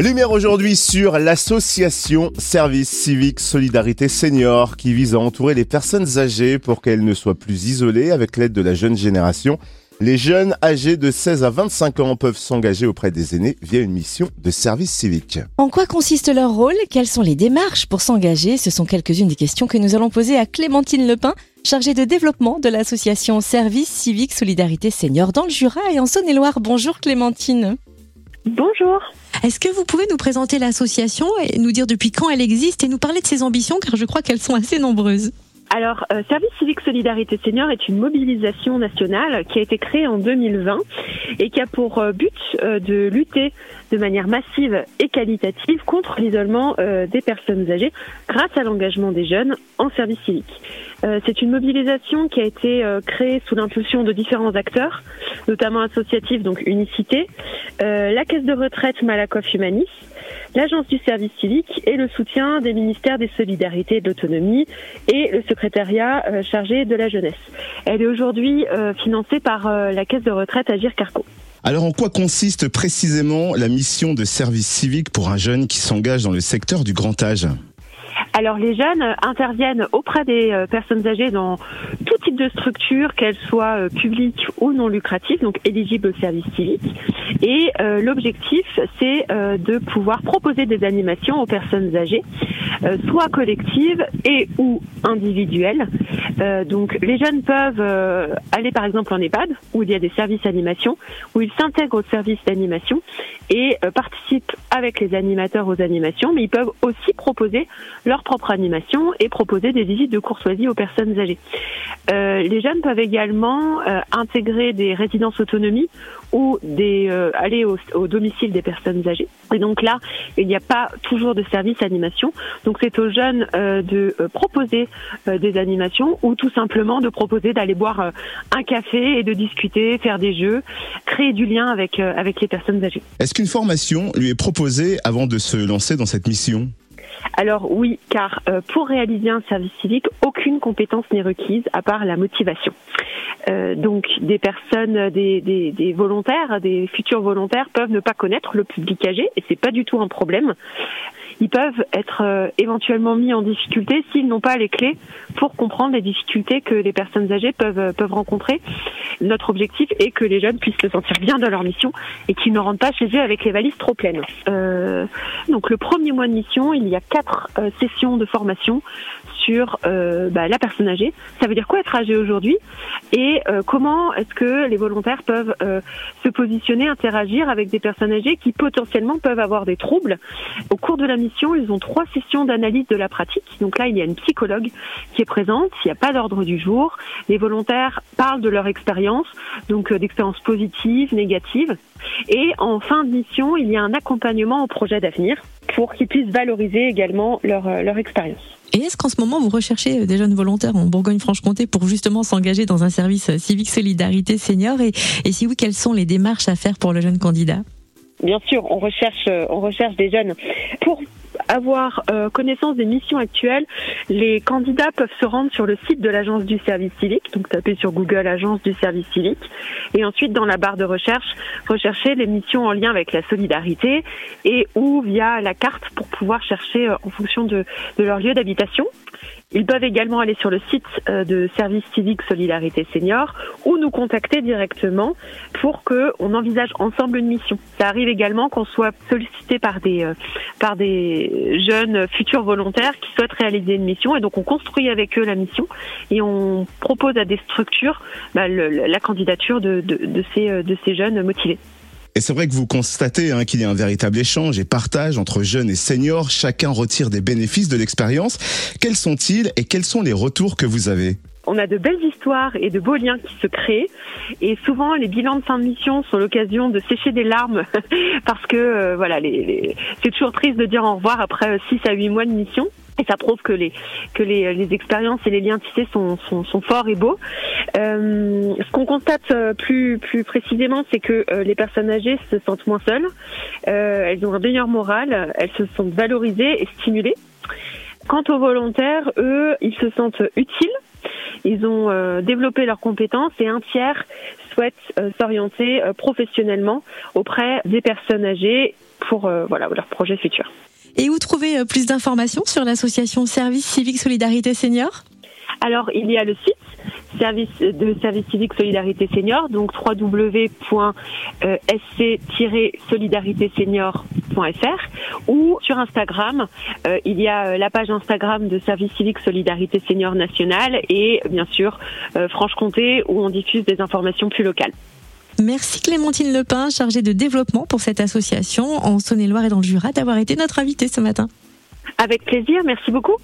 Lumière aujourd'hui sur l'association Service Civique Solidarité Seniors qui vise à entourer les personnes âgées pour qu'elles ne soient plus isolées avec l'aide de la jeune génération. Les jeunes âgés de 16 à 25 ans peuvent s'engager auprès des aînés via une mission de service civique. En quoi consiste leur rôle ? Quelles sont les démarches pour s'engager ? Ce sont quelques-unes des questions que nous allons poser à Clémentine Lepin, chargée de développement de l'association Service Civique Solidarité Seniors dans le Jura et en Saône-et-Loire. Bonjour Clémentine. Bonjour. Est-ce que vous pouvez nous présenter l'association et nous dire depuis quand elle existe et nous parler de ses ambitions, car je crois qu'elles sont assez nombreuses ? Alors, Service Civique Solidarité Seniors est une mobilisation nationale qui a été créée en 2020 et qui a pour but de lutter de manière massive et qualitative contre l'isolement des personnes âgées grâce à l'engagement des jeunes en service civique. C'est une mobilisation qui a été créée sous l'impulsion de différents acteurs, notamment associatifs, donc Unicité, la caisse de retraite Malakoff Humanis, l'Agence du service civique et le soutien des ministères des Solidarités et de l'Autonomie et le secrétariat chargé de la jeunesse. Elle est aujourd'hui financée par la caisse de retraite Agirc-Arrco. Alors en quoi consiste précisément la mission de service civique pour un jeune qui s'engage dans le secteur du grand âge ? Alors les jeunes interviennent auprès des personnes âgées dans tout type de structure, qu'elles soient publiques ou non lucratives, donc éligibles au service civique. Et l'objectif, c'est de pouvoir proposer des animations aux personnes âgées, soit collectives et ou individuelles. Donc les jeunes peuvent aller par exemple en EHPAD, où il y a des services animation, où ils s'intègrent aux services d'animation et participent avec les animateurs aux animations, mais ils peuvent aussi proposer leur propre animation et proposer des visites de courtoisie aux personnes âgées. Les jeunes peuvent également intégrer des résidences autonomie ou aller au domicile des personnes âgées. Et donc là, il n'y a pas toujours de service animation. Donc c'est aux jeunes de proposer des animations ou tout simplement de proposer d'aller boire un café et de discuter, faire des jeux, créer du lien avec les personnes âgées. Est-ce qu'une formation lui est proposée avant de se lancer dans cette mission ? Alors oui, car pour réaliser un service civique, aucune compétence n'est requise à part la motivation. Donc des personnes, des volontaires, des futurs volontaires peuvent ne pas connaître le public âgé et c'est pas du tout un problème. Ils peuvent être éventuellement mis en difficulté s'ils n'ont pas les clés pour comprendre les difficultés que les personnes âgées peuvent rencontrer. Notre objectif est que les jeunes puissent se sentir bien dans leur mission et qu'ils ne rentrent pas chez eux avec les valises trop pleines. Donc le premier mois de mission, il y a 4 sessions de formation sur la personne âgée. Ça veut dire quoi être âgé aujourd'hui et comment est-ce que les volontaires peuvent se positionner, interagir avec des personnes âgées qui potentiellement peuvent avoir des troubles. Au cours de la mission, ils ont 3 sessions d'analyse de la pratique. Donc là, il y a une psychologue qui est présente, il n'y a pas d'ordre du jour. Les volontaires parlent de leur expérience, donc d'expériences positives, négatives. Et en fin de mission, il y a un accompagnement au projet d'avenir pour qu'ils puissent valoriser également leur expérience. Et est-ce qu'en ce moment, vous recherchez des jeunes volontaires en Bourgogne-Franche-Comté pour justement s'engager dans un service civique Solidarité Seniors ? Et si oui, quelles sont les démarches à faire pour le jeune candidat ? Bien sûr, on recherche des jeunes. Pour avoir connaissance des missions actuelles, les candidats peuvent se rendre sur le site de l'Agence du service civique, donc taper sur Google Agence du service civique, et ensuite dans la barre de recherche, rechercher les missions en lien avec la solidarité et ou via la carte pour pouvoir chercher en fonction de leur lieu d'habitation. Ils peuvent également aller sur le site de Service Civique Solidarité Seniors ou nous contacter directement pour qu'on envisage ensemble une mission. Ça arrive également qu'on soit sollicité par des jeunes futurs volontaires qui souhaitent réaliser une mission et donc on construit avec eux la mission et on propose à des structures la candidature de ces jeunes motivés. Et c'est vrai que vous constatez qu'il y a un véritable échange et partage entre jeunes et seniors. Chacun retire des bénéfices de l'expérience. Quels sont-ils et quels sont les retours que vous avez ? On a de belles histoires et de beaux liens qui se créent. Et souvent, les bilans de fin de mission sont l'occasion de sécher des larmes parce que c'est toujours triste de dire au revoir après 6 à 8 mois de mission. Et ça prouve que les expériences et les liens tissés sont forts et beaux. Ce qu'on constate plus précisément, c'est que les personnes âgées se sentent moins seules. Elles ont un meilleur moral, elles se sentent valorisées et stimulées. Quant aux volontaires, eux, ils se sentent utiles. Ils ont développé leurs compétences et un tiers souhaite s'orienter professionnellement auprès des personnes âgées pour leurs projets futurs. Et où trouver plus d'informations sur l'association Service Civique Solidarité Seniors ? Alors, il y a le site Service Civique Solidarité Seniors, donc www.sc-solidaritéSeniors.fr, ou sur Instagram, il y a la page Instagram de Service Civique Solidarité Seniors National et bien sûr Franche-Comté, où on diffuse des informations plus locales. Merci Clémentine Lepin, chargée de développement pour cette association en Saône-et-Loire et dans le Jura, d'avoir été notre invitée ce matin. Avec plaisir, merci beaucoup.